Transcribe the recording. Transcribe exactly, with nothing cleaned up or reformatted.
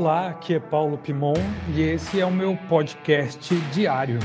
Olá, aqui é Paulo Pimon e esse é o meu podcast diário.